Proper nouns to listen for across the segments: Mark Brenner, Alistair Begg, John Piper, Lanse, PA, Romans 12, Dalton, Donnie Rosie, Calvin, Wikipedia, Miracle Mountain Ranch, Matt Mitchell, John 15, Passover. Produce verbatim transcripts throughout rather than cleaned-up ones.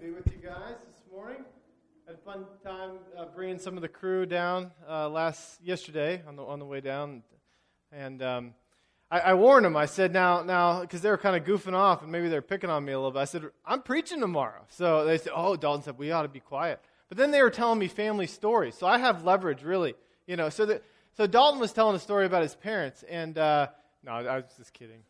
be with you guys this morning. I had a fun time uh, bringing some of the crew down uh, last yesterday on the on the way down, and um, I, I warned them. I said, "Now, now," because they were kind of goofing off, and maybe they're picking on me a little bit. I said, "I'm preaching tomorrow," so they said, "Oh," Dalton said, "we ought to be quiet." But then they were telling me family stories, so I have leverage, really, you know. So that so Dalton was telling a story about his parents, and uh, no, I was just kidding.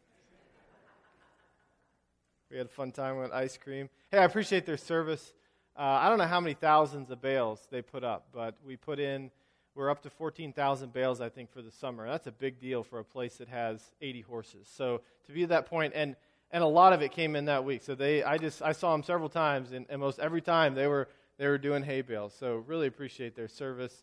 We had a fun time with ice cream. Hey, I appreciate their service. Uh, I don't know how many thousands of bales they put up, but we put in, we're up to fourteen thousand bales, I think, for the summer. That's a big deal for a place that has eighty horses. So to be at that point, and and a lot of it came in that week. So they, I just, I saw them several times, and, and most every time they were they were doing hay bales. So really appreciate their service.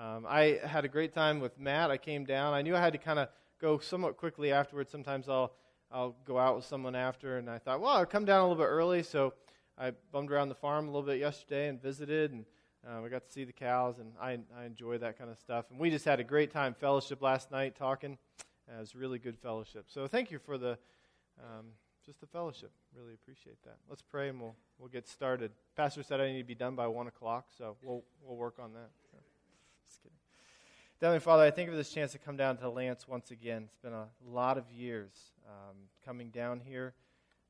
Um, I had a great time with Matt. I came down. I knew I had to kind of go somewhat quickly afterwards. Sometimes I'll, I'll go out with someone after, and I thought, well, I'll come down a little bit early, so I bummed around the farm a little bit yesterday and visited, and uh, we got to see the cows, and I, I enjoy that kind of stuff. And we just had a great time, fellowship last night, talking. It was really good fellowship. So thank you for the um, just the fellowship. Really appreciate that. Let's pray, and we'll we'll get started. Pastor said I need to be done by one o'clock, so we'll we'll work on that. So, just kidding. Heavenly Father, I thank you for this chance to come down to Lanse once again. It's been a lot of years um, coming down here,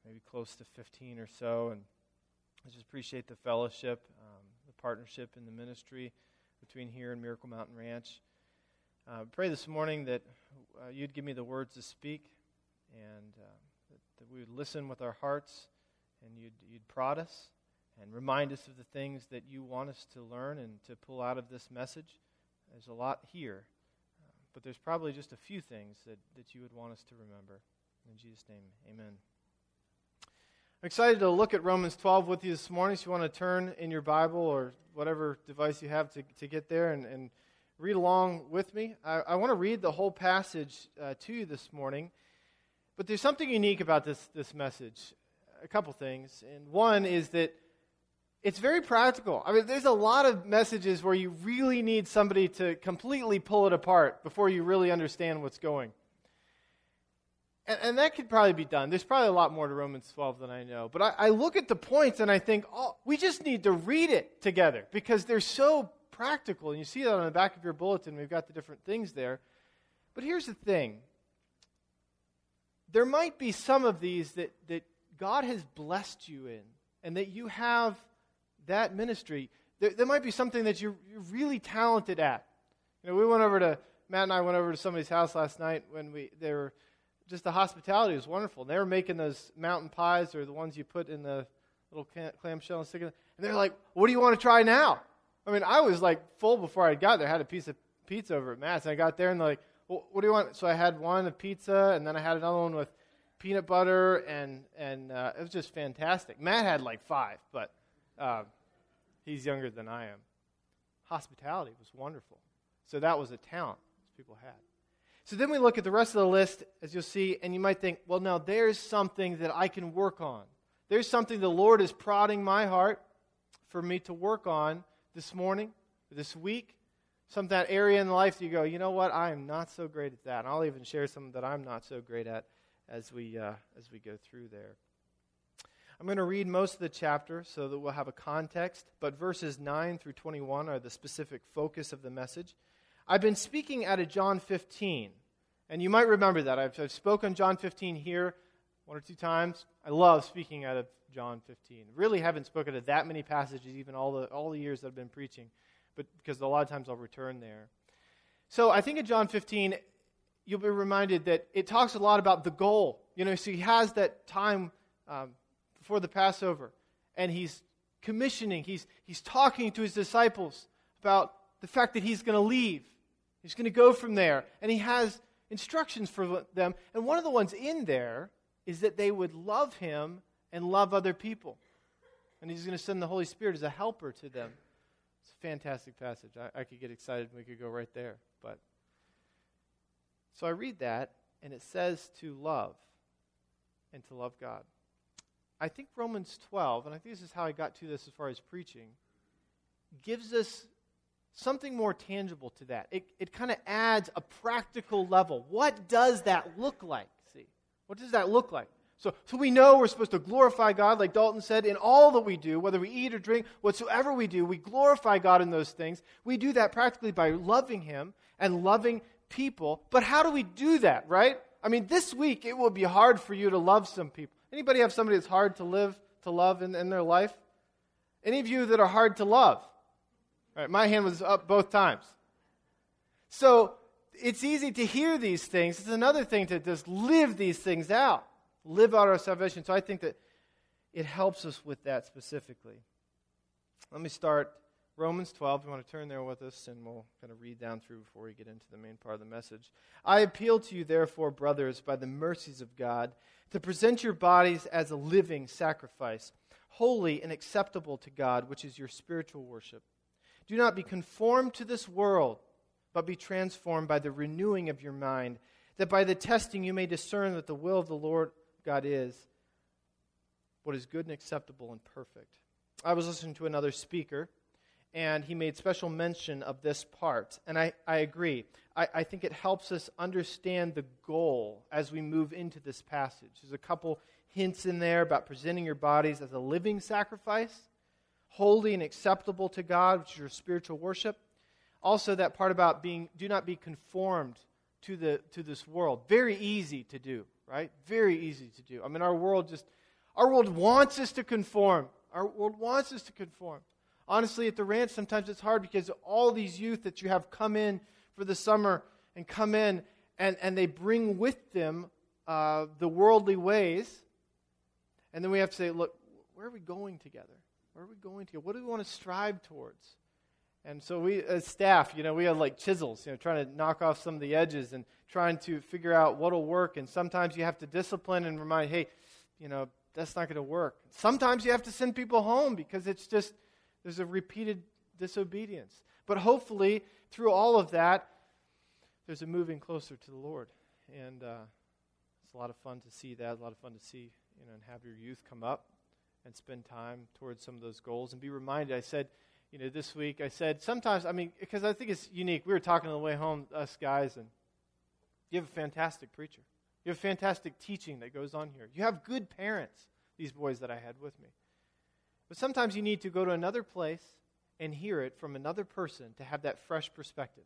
maybe close to fifteen or so, and I just appreciate the fellowship, um, the partnership in the ministry between here and Miracle Mountain Ranch. I uh, pray this morning that uh, you'd give me the words to speak, and uh, that, that we would listen with our hearts, and you'd, you'd prod us and remind us of the things that you want us to learn and to pull out of this message. There's a lot here, uh, but there's probably just a few things that, that you would want us to remember. In Jesus' name, amen. I'm excited to look at Romans twelve with you this morning. So if you want to turn in your Bible or whatever device you have to, to get there and, and read along with me. I, I want to read the whole passage uh, to you this morning, but there's something unique about this, this message. A couple things, and one is that it's very practical. I mean, there's a lot of messages where you really need somebody to completely pull it apart before you really understand what's going. And, and that could probably be done. There's probably a lot more to Romans twelve than I know. But I, I look at the points and I think, oh, we just need to read it together because they're so practical. And you see that on the back of your bulletin. We've got the different things there. But here's the thing. There might be some of these that, that God has blessed you in and that you have that ministry. There, there might be something that you're, you're really talented at. You know, we went over to, Matt and I went over to somebody's house last night when we, they were, just the hospitality was wonderful. They were making those mountain pies or the ones you put in the little clamshell and stick it, and they're like, what do you want to try now? I mean, I was like full before I got there. I had a piece of pizza over at Matt's, and I got there and they're like, well, what do you want? So I had one of pizza, and then I had another one with peanut butter, and, and uh, it was just fantastic. Matt had like five, but Um, he's younger than I am. Hospitality was wonderful. So that was a talent these people had. So then we look at the rest of the list, as you'll see, and you might think, well, now there's something that I can work on. There's something the Lord is prodding my heart for me to work on this morning, this week, some that area in life that you go, you know what, I am not so great at that. And I'll even share some that I'm not so great at as we uh, as we go through there. I'm going to read most of the chapter so that we'll have a context, but verses nine through twenty-one are the specific focus of the message. I've been speaking out of John fifteen, and you might remember that. I've, I've spoken John fifteen here one or two times. I love speaking out of John fifteen. Really haven't spoken to that many passages, even all the all the years that I've been preaching, but because a lot of times I'll return there. So I think in John fifteen, you'll be reminded that it talks a lot about the goal. You know, so he has that time Um, before the Passover, and he's commissioning, he's he's talking to his disciples about the fact that he's going to leave. He's going to go from there, and he has instructions for them, and one of the ones in there is that they would love him and love other people, and he's going to send the Holy Spirit as a helper to them. It's a fantastic passage. I, I could get excited, and we could go right there. But so I read that, and it says to love and to love God. I think Romans twelve, and I think this is how I got to this as far as preaching, gives us something more tangible to that. It it kind of adds a practical level. What does that look like? See, what does that look like? So, so we know we're supposed to glorify God, like Dalton said, in all that we do, whether we eat or drink, whatsoever we do, we glorify God in those things. We do that practically by loving Him and loving people. But how do we do that, right? I mean, this week it will be hard for you to love some people. Anybody have somebody that's hard to live, to love in, in their life? Any of you that are hard to love? All right, my hand was up both times. So it's easy to hear these things. It's another thing to just live these things out. Live out our salvation. So I think that it helps us with that specifically. Let me start Romans twelve. You want to turn there with us, and we'll kind of read down through before we get into the main part of the message. I appeal to you, therefore, brothers, by the mercies of God, to present your bodies as a living sacrifice, holy and acceptable to God, which is your spiritual worship. Do not be conformed to this world, but be transformed by the renewing of your mind, that by the testing you may discern that the will of the Lord God is what is good and acceptable and perfect. I was listening to another speaker, and he made special mention of this part, and I, I agree. I, I think it helps us understand the goal as we move into this passage. There's a couple hints in there about presenting your bodies as a living sacrifice, holy and acceptable to God, which is your spiritual worship. Also, that part about being, do not be conformed to the to this world. Very easy to do. Right? Very easy to do. I mean, our world just, our world wants us to conform. Our world wants us to conform. Honestly, at the ranch, sometimes it's hard because all these youth that you have come in for the summer and come in, and, and they bring with them uh, the worldly ways. And then we have to say, look, where are we going together? Where are we going together? What do we want to strive towards? And so we, as staff, you know, we had like chisels, you know, trying to knock off some of the edges and trying to figure out what'll work. And sometimes you have to discipline and remind, hey, you know, that's not going to work. Sometimes you have to send people home because it's just, there's a repeated disobedience. But hopefully, through all of that, there's a moving closer to the Lord. And uh, it's a lot of fun to see that, a lot of fun to see, you know, and have your youth come up and spend time towards some of those goals. And be reminded, I said, you know, this week I said, sometimes, I mean, because I think it's unique. We were talking on the way home, us guys, and you have a fantastic preacher. You have fantastic teaching that goes on here. You have good parents, these boys that I had with me. But sometimes you need to go to another place and hear it from another person to have that fresh perspective.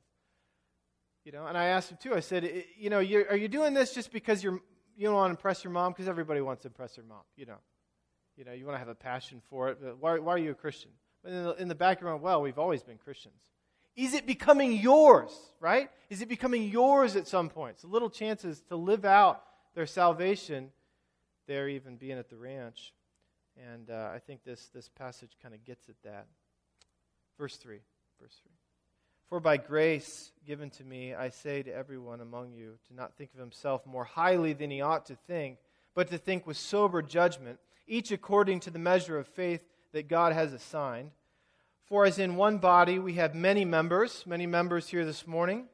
You know, and I asked him too, I said, you know, you're, are you doing this just because you're, you don't want to impress your mom? Because everybody wants to impress their mom, you know. You know, you want to have a passion for it. But why, why are you a Christian? In the, in the background, well, we've always been Christians. Is it becoming yours, right? Is it becoming yours at some point? So little chances to live out their salvation there, even being at the ranch. And uh, I think this, this passage kind of gets at that. Verse three. Verse three. For by grace given to me, I say to everyone among you, to not think of himself more highly than he ought to think, but to think with sober judgment, each according to the measure of faith that God has assigned. For as in one body we have many members, many members here this morning,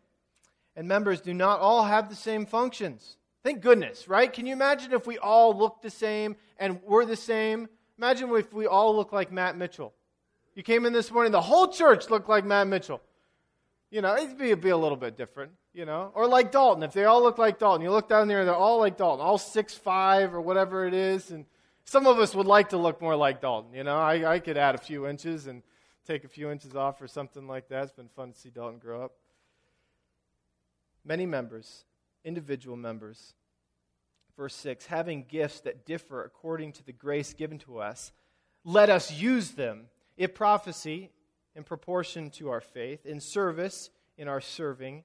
and members do not all have the same functions. Thank goodness, right? Can you imagine if we all looked the same and were the same? Imagine if we all looked like Matt Mitchell. You came in this morning, the whole church looked like Matt Mitchell. You know, it'd be, it'd be a little bit different, you know. Or like Dalton, if they all looked like Dalton. You look down there and they're all like Dalton, all six five or whatever it is, and some of us would like to look more like Dalton, you know. I, I could add a few inches and take a few inches off or something like that. It's been fun to see Dalton grow up. Many members, individual members. Verse six, having gifts that differ according to the grace given to us, let us use them. If prophecy, in proportion to our faith, in service, in our serving,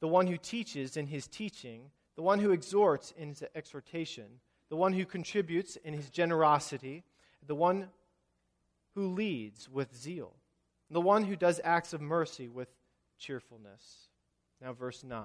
the one who teaches in his teaching, the one who exhorts in his exhortation, the one who contributes in his generosity, the one who leads with zeal, the one who does acts of mercy with cheerfulness. Now verse nine.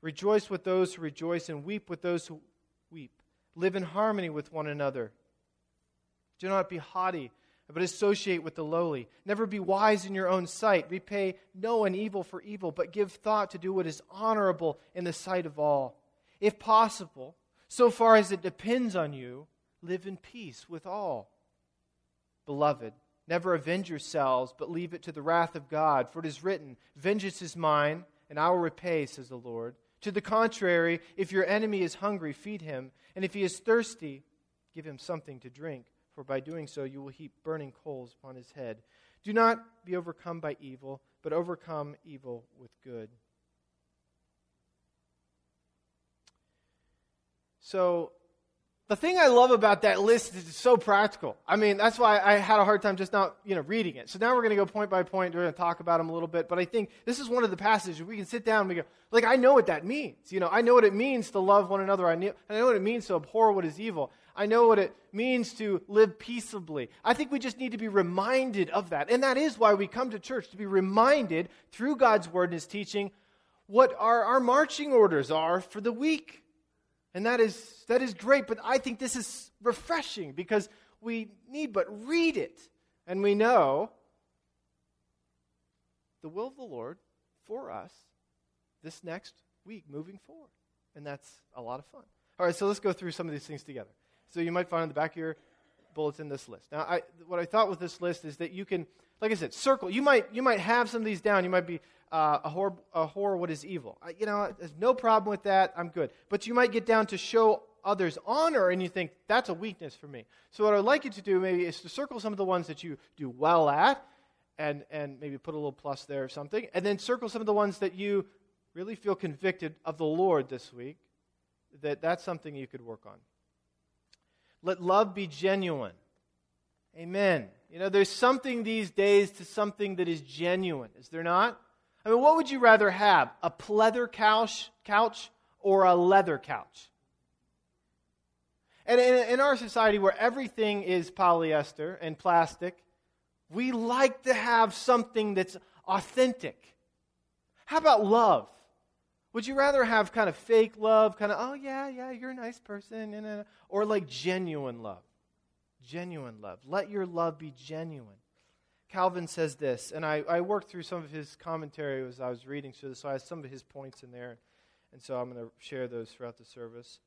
Rejoice with those who rejoice and weep with those who weep. Live in harmony with one another. Do not be haughty, but associate with the lowly. Never be wise in your own sight. Repay no one evil for evil, but give thought to do what is honorable in the sight of all. If possible, so far as it depends on you, live in peace with all. Beloved, never avenge yourselves, but leave it to the wrath of God. For it is written, vengeance is mine, and I will repay, says the Lord. To the contrary, if your enemy is hungry, feed him. And if he is thirsty, give him something to drink. For by doing so, you will heap burning coals upon his head. Do not be overcome by evil, but overcome evil with good. So, the thing I love about that list is it's so practical. I mean, that's why I had a hard time just not, you know, reading it. So now we're going to go point by point. We're going to talk about them a little bit. But I think this is one of the passages we can sit down and we go, like, I know what that means. You know, I know what it means to love one another. I know, I know what it means to abhor what is evil. I know what it means to live peaceably. I think we just need to be reminded of that. And that is why we come to church, to be reminded through God's word and his teaching what our, our marching orders are for the week. And that is that is great, but I think this is refreshing because we need but read it. And we know the will of the Lord for us this next week moving forward. And that's a lot of fun. All right, so let's go through some of these things together. So you might find in the back of your bulletin this list. Now, I, what I thought with this list is that you can, like I said, circle. You might you might have some of these down. You might be Uh, a whore, a whore, what is evil? I, you know, there's no problem with that. I'm good. But you might get down to show others honor, and you think, that's a weakness for me. So what I'd like you to do maybe is to circle some of the ones that you do well at, and, and maybe put a little plus there or something, and then circle some of the ones that you really feel convicted of the Lord this week, that that's something you could work on. Let love be genuine. Amen. You know, there's something these days to something that is genuine. Is there not? I mean, what would you rather have, a pleather couch, couch or a leather couch? And in, in our society where everything is polyester and plastic, we like to have something that's authentic. How about love? Would you rather have kind of fake love, kind of, oh, yeah, yeah, you're a nice person, or like genuine love? Genuine love. Let your love be genuine. Calvin says this, and I, I worked through some of his commentary as I was reading, so I have some of his points in there, and so I'm going to share those throughout the service.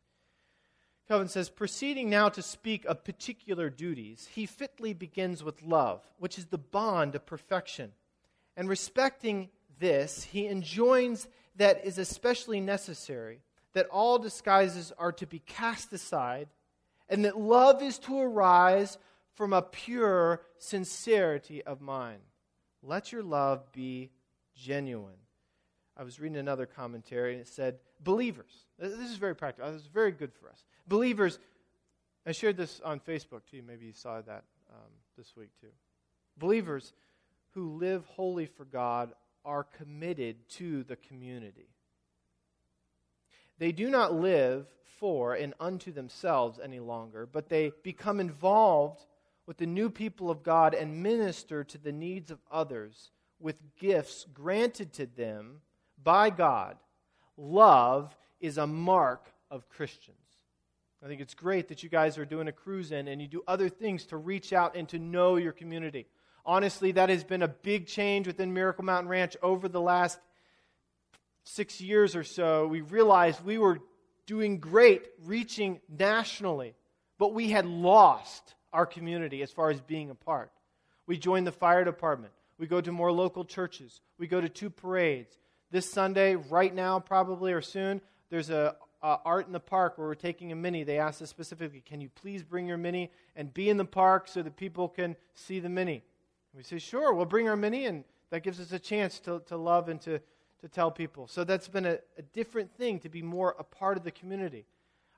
Calvin says, proceeding now to speak of particular duties, he fitly begins with love, which is the bond of perfection. And respecting this, he enjoins that is especially necessary, that all disguises are to be cast aside, and that love is to arise from a pure sincerity of mind. Let your love be genuine. I was reading another commentary and it said, believers, this is very practical, this is very good for us. Believers, I shared this on Facebook too, maybe you saw that um, this week too. Believers who live wholly for God are committed to the community. They do not live for and unto themselves any longer, but they become involved with the new people of God and minister to the needs of others with gifts granted to them by God. Love is a mark of Christians. I think it's great that you guys are doing a cruise in and you do other things to reach out and to know your community. Honestly, that has been a big change within Miracle Mountain Ranch over the last six years or so. We realized we were doing great reaching nationally, but we had lost our community as far as being a part. We join the fire department. We go to more local churches. We go to two parades. This Sunday, right now probably or soon, there's a, a art in the park where we're taking a mini. They asked us specifically, can you please bring your mini and be in the park so that people can see the mini? And we say, sure, we'll bring our mini, and that gives us a chance to, to love and to, to tell people. So that's been a, a different thing, to be more a part of the community.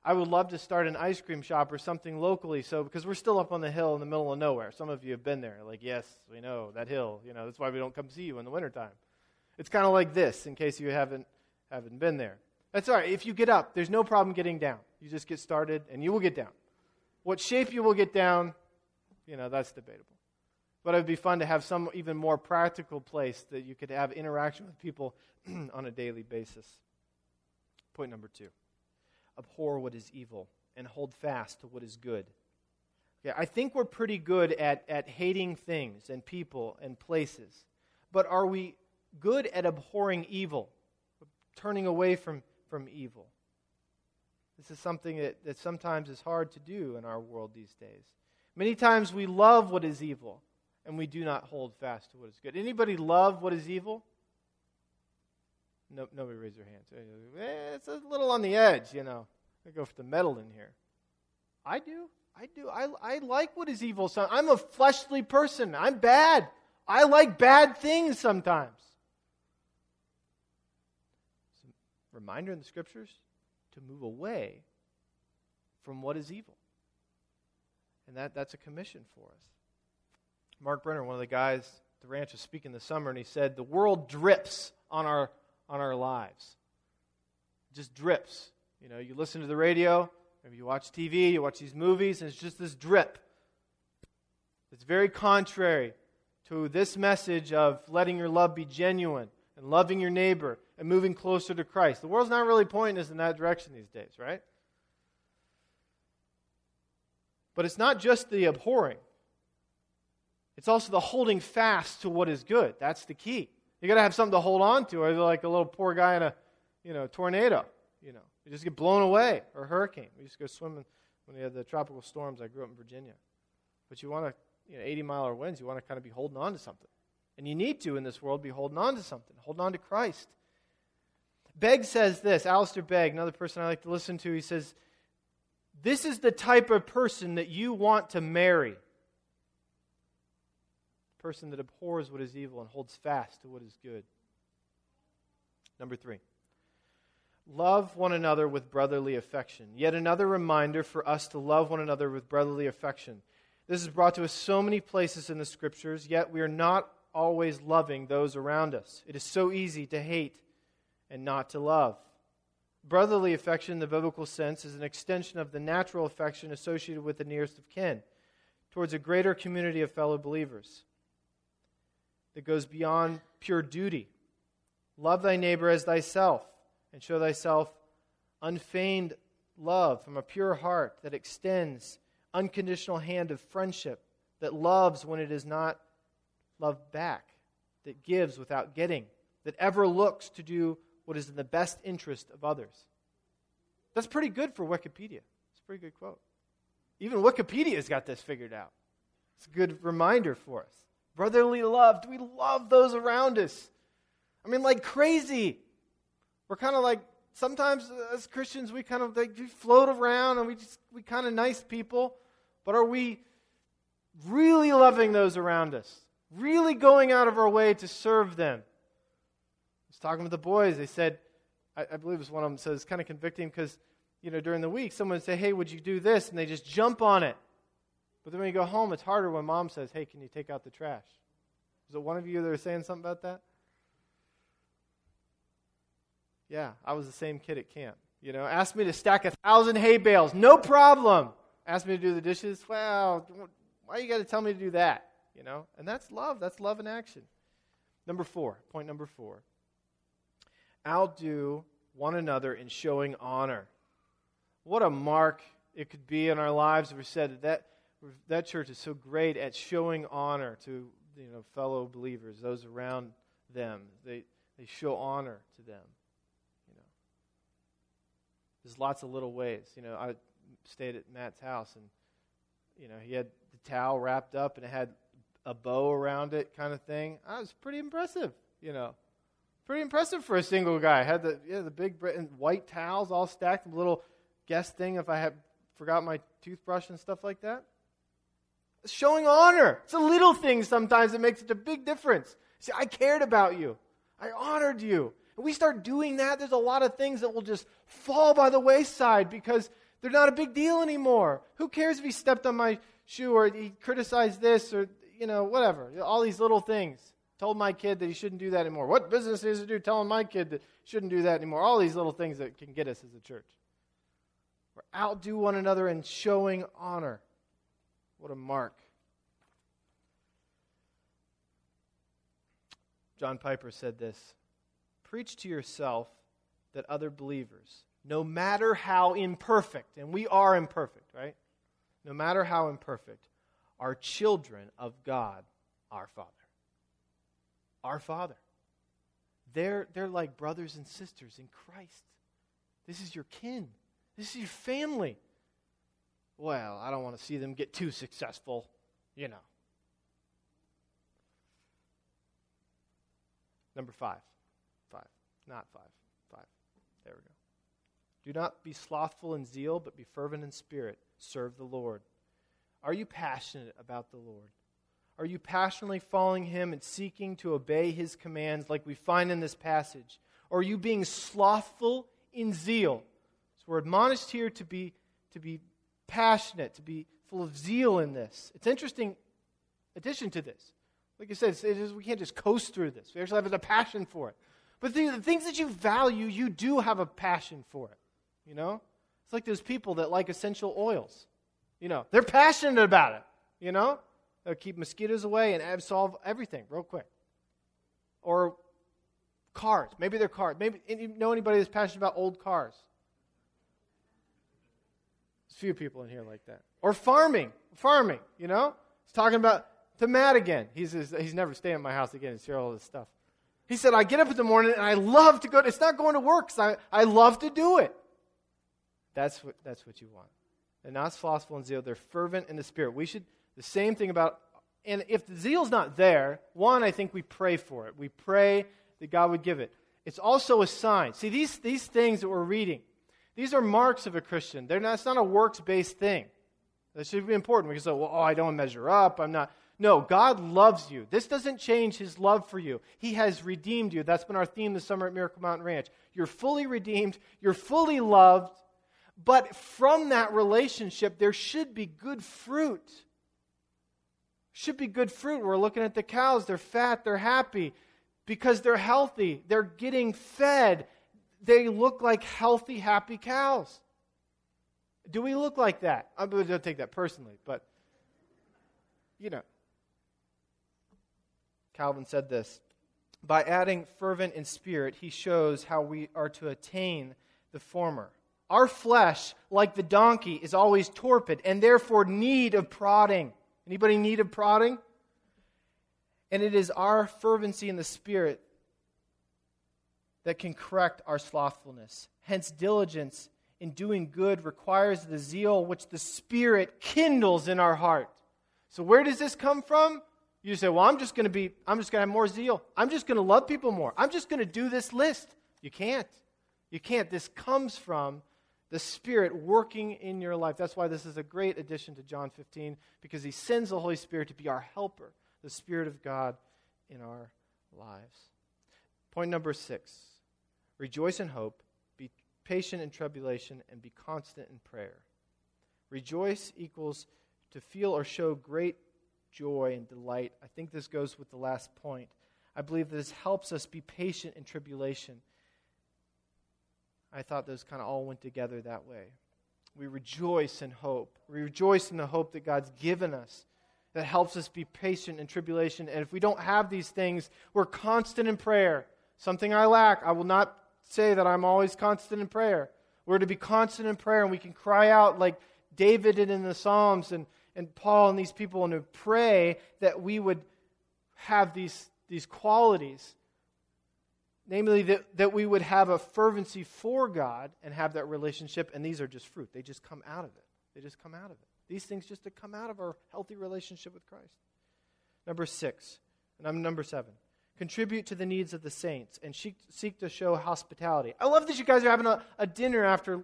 I would love to start an ice cream shop or something locally, so because we're still up on the hill in the middle of nowhere. Some of you have been there. Like, yes, we know, that hill. You know, that's why we don't come see you in the wintertime. It's kind of like this, in case you haven't haven't been there. That's all right. If you get up, there's no problem getting down. You just get started, and you will get down. What shape you will get down, you know, that's debatable. But it would be fun to have some even more practical place that you could have interaction with people on a daily basis. Point number two. Abhor what is evil. and hold fast to what is good. Yeah, I think we're pretty good at, at hating things and people and places. But are we good at abhorring evil, turning away from, from evil? This is something that, that sometimes is hard to do in our world these days. Many times we love what is evil, and we do not hold fast to what is good. Anybody love what is evil? No, nobody raised their hands. It's a little on the edge, you know. I go for the metal in here. I do. I do. I, I like what is evil. So I'm a fleshly person. I'm bad. I like bad things sometimes. It's a reminder in the Scriptures to move away from what is evil. And that, that's a commission for us. Mark Brenner, one of the guys at the ranch, was speaking this summer, and he said, the world drips on our on our lives. It just drips. You know, you listen to the radio, maybe you watch T V, you watch these movies, and it's just this drip. It's very contrary to this message of letting your love be genuine and loving your neighbor and moving closer to Christ. The world's not really pointing us in that direction these days, right? But it's not just the abhorring. It's also the holding fast to what is good. That's the key. You got to have something to hold on to, or like a little poor guy in a, you know, tornado, you know. You just get blown away, or a hurricane. We used to go swimming when we had the tropical storms. I grew up in Virginia. But you want to, you know, eighty-mile-hour winds, you want to kind of be holding on to something. And you need to, in this world, be holding on to something, holding on to Christ. Begg says this, Alistair Begg, another person I like to listen to, he says, this is the type of person that you want to marry. The person that abhors what is evil and holds fast to what is good. Number three. Love one another with brotherly affection. Yet another reminder for us to love one another with brotherly affection. This is brought to us so many places in the Scriptures, yet we are not always loving those around us. It is so easy to hate and not to love. Brotherly affection, in the biblical sense, is an extension of the natural affection associated with the nearest of kin towards a greater community of fellow believers that goes beyond pure duty. Love thy neighbor as thyself, and show thyself unfeigned love from a pure heart that extends unconditional hand of friendship, that loves when it is not loved back, that gives without getting, that ever looks to do what is in the best interest of others. That's pretty good for Wikipedia. It's a pretty good quote. Even Wikipedia's got this figured out. It's a good reminder for us. Brotherly love. Do we love those around us? I mean, like crazy. We're kind of like, sometimes as Christians, we kind of like we float around and we just, we kind of nice people. But are we really loving those around us? Really going out of our way to serve them? I was talking with the boys. They said, I, I believe it was one of them says, it's kind of convicting because, you know, during the week, someone would say, hey, would you do this? And they just jump on it. But then when you go home, it's harder when mom says, hey, can you take out the trash? Is it one of you that are saying something about that? Yeah, I was the same kid at camp. You know, asked me to stack a thousand hay bales. No problem. Asked me to do the dishes. Well, why you got to tell me to do that? You know, and that's love. That's love in action. Number four, point number four. Outdo one another in showing honor. What a mark it could be in our lives if we said that that church is so great at showing honor to, you know, fellow believers, those around them. They they show honor to them. You know, there's lots of little ways. You know, I stayed at Matt's house, and you know he had the towel wrapped up and it had a bow around it, kind of thing. That was pretty impressive. You know. Pretty impressive for a single guy. Had the yeah, the big white towels all stacked, a little guest thing if I had forgot my toothbrush and stuff like that. It's showing honor. It's a little thing sometimes that makes such a big difference. See, I cared about you. I honored you. And we start doing that, there's a lot of things that will just fall by the wayside because they're not a big deal anymore. Who cares if he stepped on my shoe or he criticized this or, you know, whatever. All these little things. Told my kid that he shouldn't do that anymore. What business does it do telling my kid that he shouldn't do that anymore? All these little things that can get us as a church. Or outdo one another in showing honor. What a mark. John Piper said this. Preach to yourself that other believers no matter how imperfect, and we are imperfect, right? No matter how imperfect, are children of God, our Father. Our Father. They're, they're like brothers and sisters in Christ. This is your kin. This is your family. Well, I don't want to see them get too successful, you know. Number five. Five. Not five. Five. There we go. Do not be slothful in zeal, but be fervent in spirit. Serve the Lord. Are you passionate about the Lord? Are you passionately following Him and seeking to obey His commands like we find in this passage? Or are you being slothful in zeal? So we're admonished here to be, to be passionate, to be full of zeal in this. It's interesting addition to this. Like I said, it's, it is, we can't just coast through this. We actually have a passion for it. But the, the things that you value, you do have a passion for it. You know? It's like those people that like essential oils. You know, they're passionate about it. You know? They'll keep mosquitoes away and solve everything real quick. Or cars. Maybe they're cars. Maybe you know anybody that's passionate about old cars? There's a few people in here like that. Or farming. Farming, you know? He's talking about to Matt again. He's he's never staying at my house again and share all this stuff. He said, I get up in the morning and I love to go. To, it's not going to work because I, I love to do it. That's what that's what you want. They're not slothful in zeal. They're fervent in the spirit. We should, the same thing about, and if the zeal's not there, one, I think we pray for it. We pray that God would give it. It's also a sign. See, these these things that we're reading, these are marks of a Christian. They're not, it's not a works-based thing. That should be important. We can say, well, oh, I don't measure up. I'm not. No, God loves you. This doesn't change His love for you. He has redeemed you. That's been our theme this summer at Miracle Mountain Ranch. You're fully redeemed. You're fully loved. But from that relationship, there should be good fruit. Should be good fruit. We're looking at the cows. They're fat. They're happy because they're healthy. They're getting fed. They look like healthy, happy cows. Do we look like that? I don't take that personally, but, you know. Calvin said this, by adding fervent in spirit, he shows how we are to attain the former. Our flesh, like the donkey, is always torpid and therefore need of prodding. Anybody need of prodding? And it is our fervency in the spirit that can correct our slothfulness. Hence, diligence in doing good requires the zeal which the Spirit kindles in our heart. So where does this come from? You say, well, I'm just going to be, I'm just going to have more zeal. I'm just going to love people more. I'm just going to do this list. You can't. You can't. This comes from the Spirit working in your life. That's why this is a great addition to John fifteen, because He sends the Holy Spirit to be our helper, the Spirit of God in our lives. Point number six, rejoice in hope, be patient in tribulation, and be constant in prayer. Rejoice equals to feel or show great joy and delight. I think this goes with the last point. I believe this helps us be patient in tribulation. I thought those kind of all went together that way. We rejoice in hope. We rejoice in the hope that God's given us that helps us be patient in tribulation. And if we don't have these things, we're constant in prayer. Something I lack. I will not say that I'm always constant in prayer. We're to be constant in prayer, and we can cry out like David did in the Psalms and And Paul and these people, and to pray that we would have these, these qualities. Namely, that, that we would have a fervency for God and have that relationship. And these are just fruit. They just come out of it. They just come out of it. These things just to come out of our healthy relationship with Christ. Number six, and I'm number seven. Contribute to the needs of the saints and seek to show hospitality. I love that you guys are having a, a dinner after...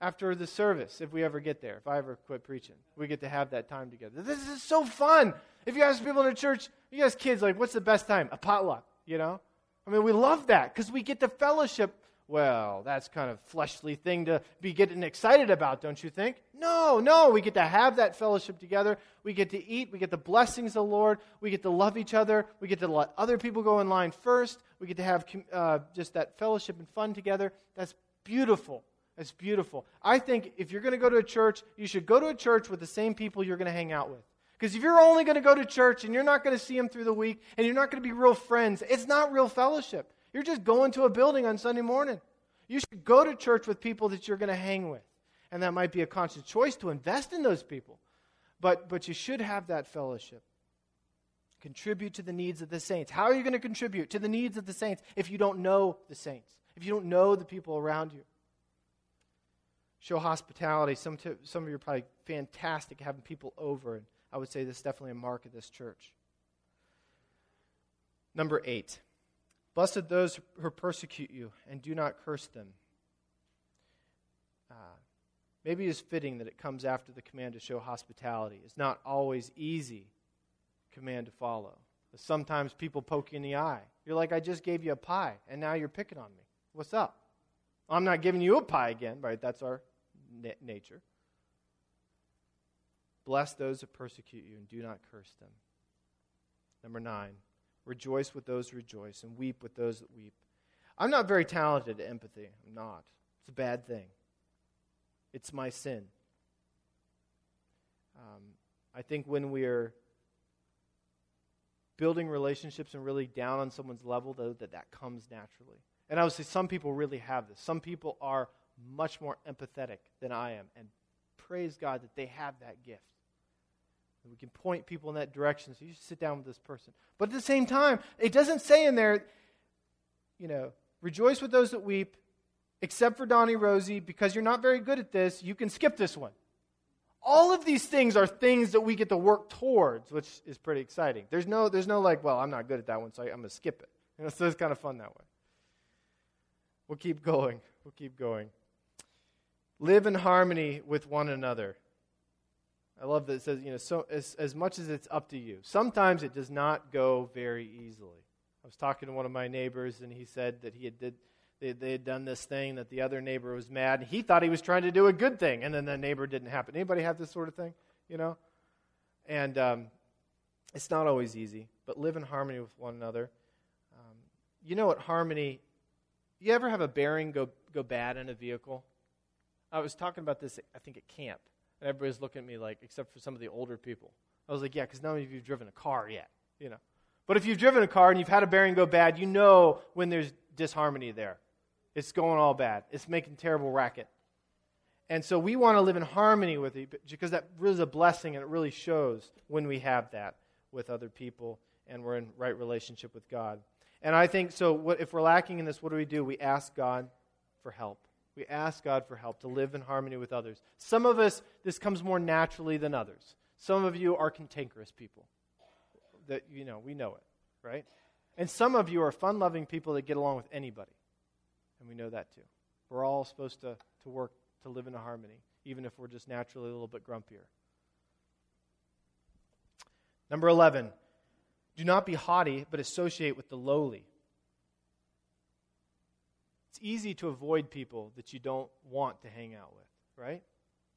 After the service, if we ever get there, if I ever quit preaching, we get to have that time together. This is so fun. If you ask people in the church, you guys kids, like, what's the best time? A potluck, you know? I mean, we love that because we get to fellowship. Well, that's kind of a fleshly thing to be getting excited about, don't you think? No, no, we get to have that fellowship together. We get to eat. We get the blessings of the Lord. We get to love each other. We get to let other people go in line first. We get to have uh, just that fellowship and fun together. That's beautiful. That's beautiful. I think if you're going to go to a church, you should go to a church with the same people you're going to hang out with. Because if you're only going to go to church and you're not going to see them through the week and you're not going to be real friends, it's not real fellowship. You're just going to a building on Sunday morning. You should go to church with people that you're going to hang with. And that might be a conscious choice to invest in those people. But, but you should have that fellowship. Contribute to the needs of the saints. How are you going to contribute to the needs of the saints if you don't know the saints? If you don't know the people around you? Show hospitality. Some, t- some of you are probably fantastic having people over. And I would say this is definitely a mark of this church. Number eight. Blessed those who persecute you and do not curse them. Uh, maybe it's fitting that it comes after the command to show hospitality. It's not always easy command to follow. But sometimes people poke you in the eye. You're like, I just gave you a pie, and now you're picking on me. What's up? I'm not giving you a pie again. Right? That's our na- nature. Bless those who persecute you and do not curse them. Number nine, rejoice with those who rejoice and weep with those that weep. I'm not very talented at empathy. I'm not. It's a bad thing. It's my sin. Um, I think when we are building relationships and really down on someone's level, though, that that comes naturally. And I would say some people really have this. Some people are much more empathetic than I am. And praise God that they have that gift. And we can point people in that direction. So you should sit down with this person. But at the same time, it doesn't say in there, you know, rejoice with those that weep, except for Donnie Rosie, because you're not very good at this, you can skip this one. All of these things are things that we get to work towards, which is pretty exciting. There's no, there's no like, well, I'm not good at that one, so I'm going to skip it. You know, so it's kind of fun that way. We'll keep going. We'll keep going. Live in harmony with one another. I love that it says, you know, so as, as much as it's up to you. Sometimes it does not go very easily. I was talking to one of my neighbors, and he said that he had did they, they had done this thing that the other neighbor was mad, and he thought he was trying to do a good thing, and then the neighbor didn't happen. Anybody have this sort of thing? You know? And um, it's not always easy, but live in harmony with one another. Um, you know what harmony. You ever have a bearing go go bad in a vehicle? I was talking about this, I think, at camp. And everybody's looking at me like, except for some of the older people. I was like, yeah, because none of you have driven a car yet, you know. But if you've driven a car and you've had a bearing go bad, you know when there's disharmony there. It's going all bad. It's making terrible racket. And so we want to live in harmony with it because that really is a blessing, and it really shows when we have that with other people and we're in right relationship with God. And I think, so what, if we're lacking in this, what do we do? We ask God for help. We ask God for help to live in harmony with others. Some of us, this comes more naturally than others. Some of you are cantankerous people. That, you know, we know it, right? And some of you are fun-loving people that get along with anybody. And we know that too. We're all supposed to, to work to live in harmony, even if we're just naturally a little bit grumpier. Number eleven. Do not be haughty, but associate with the lowly. It's easy to avoid people that you don't want to hang out with, right?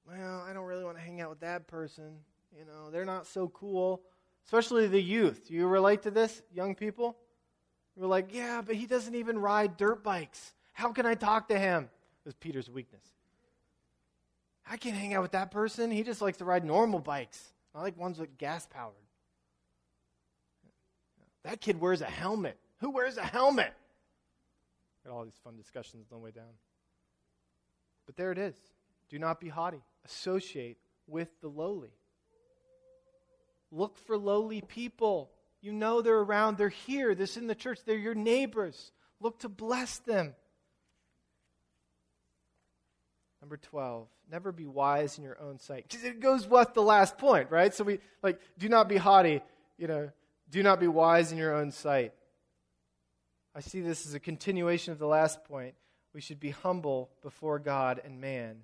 Well, I don't really want to hang out with that person. You know, they're not so cool. Especially the youth. Do you relate to this, young people? You're like, yeah, but he doesn't even ride dirt bikes. How can I talk to him? It was Peter's weakness. I can't hang out with that person. He just likes to ride normal bikes. I like ones with gas-powered. That kid wears a helmet. Who wears a helmet? Got all these fun discussions on the way down. But there it is. Do not be haughty. Associate with the lowly. Look for lowly people. You know they're around. They're here. This is in the church. They're your neighbors. Look to bless them. Number twelve, never be wise in your own sight. Because it goes with the last point, right? So we, like, do not be haughty, you know. Do not be wise in your own sight. I see this as a continuation of the last point. We should be humble before God and man.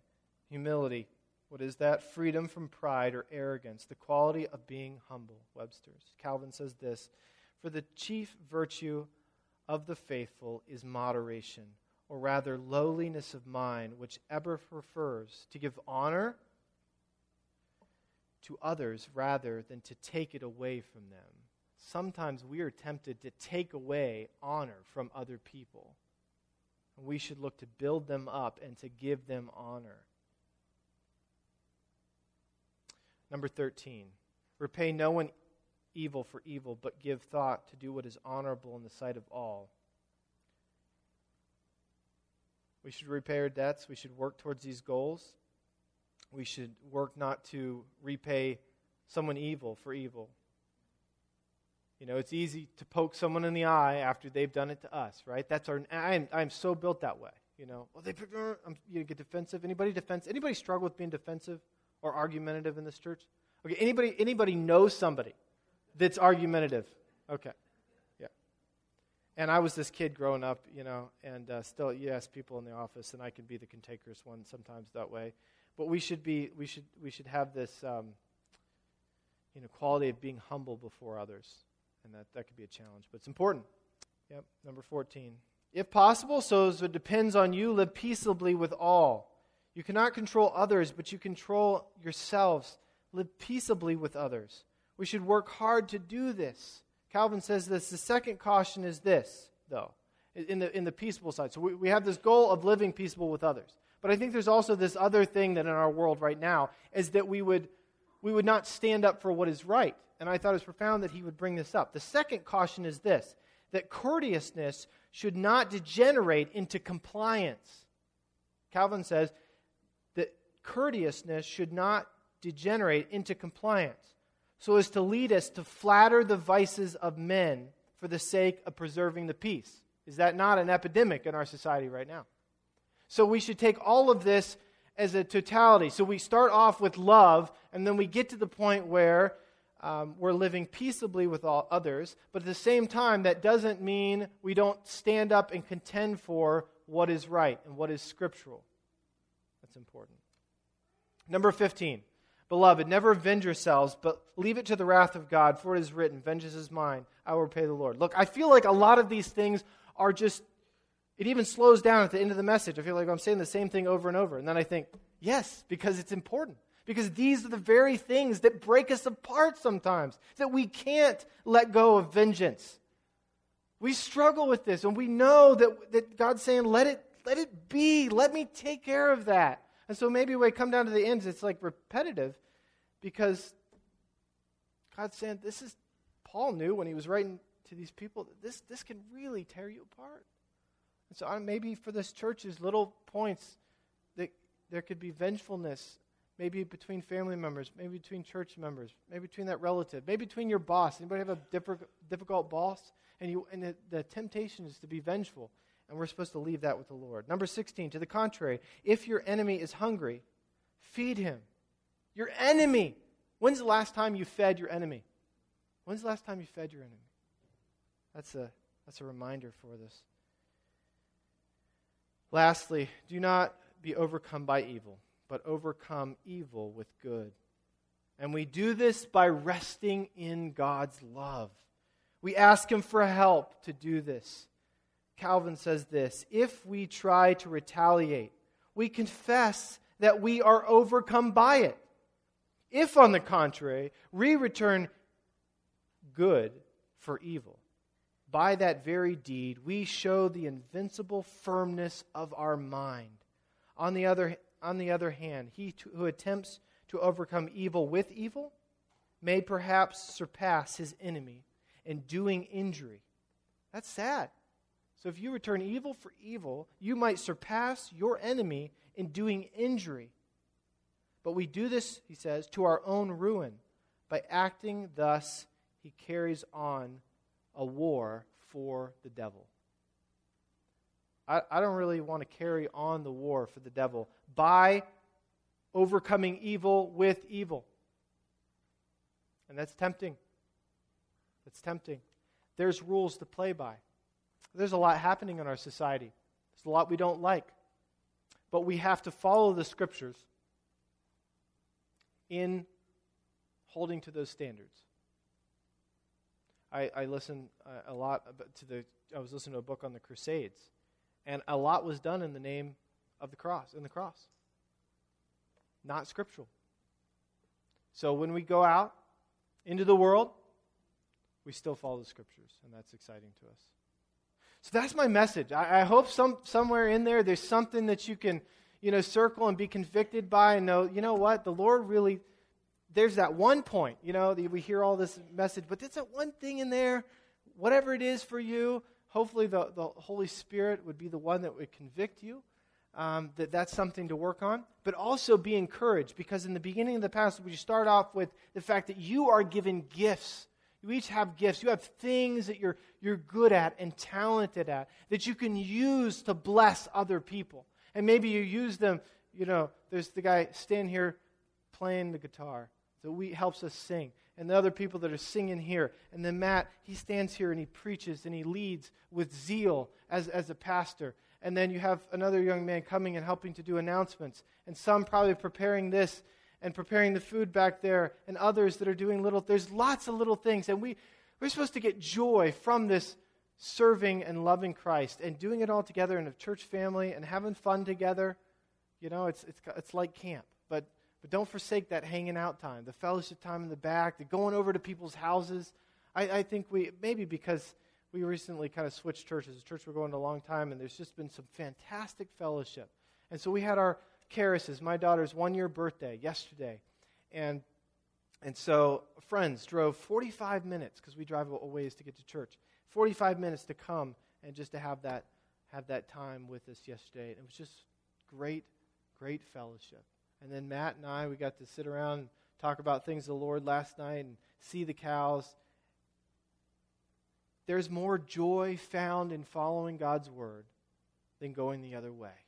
Humility. What is that? Freedom from pride or arrogance. The quality of being humble, Webster's. Calvin says this, for the chief virtue of the faithful is moderation, or rather lowliness of mind, which ever prefers to give honor to others rather than to take it away from them. Sometimes we are tempted to take away honor from other people. We should look to build them up and to give them honor. Number thirteen, repay no one evil for evil, but give thought to do what is honorable in the sight of all. We should repay our debts. We should work towards these goals. We should work not to repay someone evil for evil. You know, it's easy to poke someone in the eye after they've done it to us, right? That's our. I'm, I'm so built that way. You know, well, they I'm, you get defensive. Anybody defensive? Anybody struggle with being defensive or argumentative in this church? Okay, anybody anybody knows somebody that's argumentative? Okay, yeah. And I was this kid growing up, you know, and uh, still, you ask people in the office, and I can be the cantankerous one sometimes that way. But we should be, we should, we should have this, um, you know, quality of being humble before others, and that that could be a challenge, but it's important. Yep, number fourteen. If possible, so as it depends on you, live peaceably with all. You cannot control others, but you control yourselves. Live peaceably with others. We should work hard to do this. Calvin says this. The second caution is this, though, in the in the peaceable side. So we, we have this goal of living peaceable with others. But I think there's also this other thing that in our world right now is that we would we would not stand up for what is right. And I thought it was profound that he would bring this up. The second caution is this, that courteousness should not degenerate into compliance. Calvin says that courteousness should not degenerate into compliance so as to lead us to flatter the vices of men for the sake of preserving the peace. Is that not an epidemic in our society right now? So we should take all of this as a totality. So we start off with love, and then we get to the point where um, we're living peaceably with all others. But at the same time, that doesn't mean we don't stand up and contend for what is right and what is scriptural. That's important. Number fifteen, beloved, never avenge yourselves, but leave it to the wrath of God, for it is written, vengeance is mine, I will repay the Lord. Look, I feel like a lot of these things are just... It even slows down at the end of the message. I feel like I'm saying the same thing over and over. And then I think, yes, because it's important. Because these are the very things that break us apart sometimes, that we can't let go of vengeance. We struggle with this, and we know that, that God's saying, let it, let it be. Let me take care of that. And so maybe when I come down to the ends, it's like repetitive, because God's saying, this is, Paul knew when he was writing to these people, this, this can really tear you apart. And so maybe for this church, there's little points that there could be vengefulness, maybe between family members, maybe between church members, maybe between that relative, maybe between your boss. Anybody have a difficult boss? And you and the, the temptation is to be vengeful, and we're supposed to leave that with the Lord. Number sixteen, to the contrary, if your enemy is hungry, feed him. Your enemy. When's the last time you fed your enemy? When's the last time you fed your enemy? That's a that's a reminder for this. Lastly, do not be overcome by evil, but overcome evil with good. And we do this by resting in God's love. We ask Him for help to do this. Calvin says this, if we try to retaliate, we confess that we are overcome by it. If, on the contrary, we return good for evil, by that very deed, we show the invincible firmness of our mind. On the other, on the other hand, he to, who attempts to overcome evil with evil may perhaps surpass his enemy in doing injury. That's sad. So if you return evil for evil, you might surpass your enemy in doing injury. But we do this, he says, to our own ruin. By acting thus, he carries on a war for the devil. I, I don't really want to carry on the war for the devil by overcoming evil with evil. And that's tempting. That's tempting. There's rules to play by. There's a lot happening in our society. There's a lot we don't like. But we have to follow the scriptures in holding to those standards. I, I listened uh, a lot to the, I was listening to a book on the Crusades, and a lot was done in the name of the cross, in the cross. Not scriptural. So when we go out into the world, we still follow the scriptures, and that's exciting to us. So that's my message. I, I hope some somewhere in there, there's something that you can, you know, circle and be convicted by and know, you know what, the Lord really... There's that one point, you know, we hear all this message, but there's that one thing in there, whatever it is for you, hopefully the, the Holy Spirit would be the one that would convict you um, that that's something to work on. But also be encouraged, because in the beginning of the passage, we start off with the fact that you are given gifts. You each have gifts. You have things that you're you're good at and talented at that you can use to bless other people. And maybe you use them, you know, there's the guy standing here playing the guitar that we helps us sing. And the other people that are singing here. And then Matt, he stands here and he preaches and he leads with zeal as, as a pastor. And then you have another young man coming and helping to do announcements. And some probably preparing this and preparing the food back there, and others that are doing little, there's lots of little things, and we, we're supposed to get joy from this serving and loving Christ, and doing it all together in a church family, and having fun together. You know, it's it's it's like camp, but but don't forsake that hanging out time, the fellowship time in the back, the going over to people's houses. I, I think we, maybe because we recently kind of switched churches, a church we're going to a long time, and there's just been some fantastic fellowship, and so we had our Karis's, my daughter's one-year birthday yesterday, and and so friends drove forty-five minutes, because we drive a ways to get to church, forty-five minutes to come and just to have that have that time with us yesterday. It was just great, great fellowship. And then Matt and I, we got to sit around and talk about things of the Lord last night and see the cows. There's more joy found in following God's word than going the other way.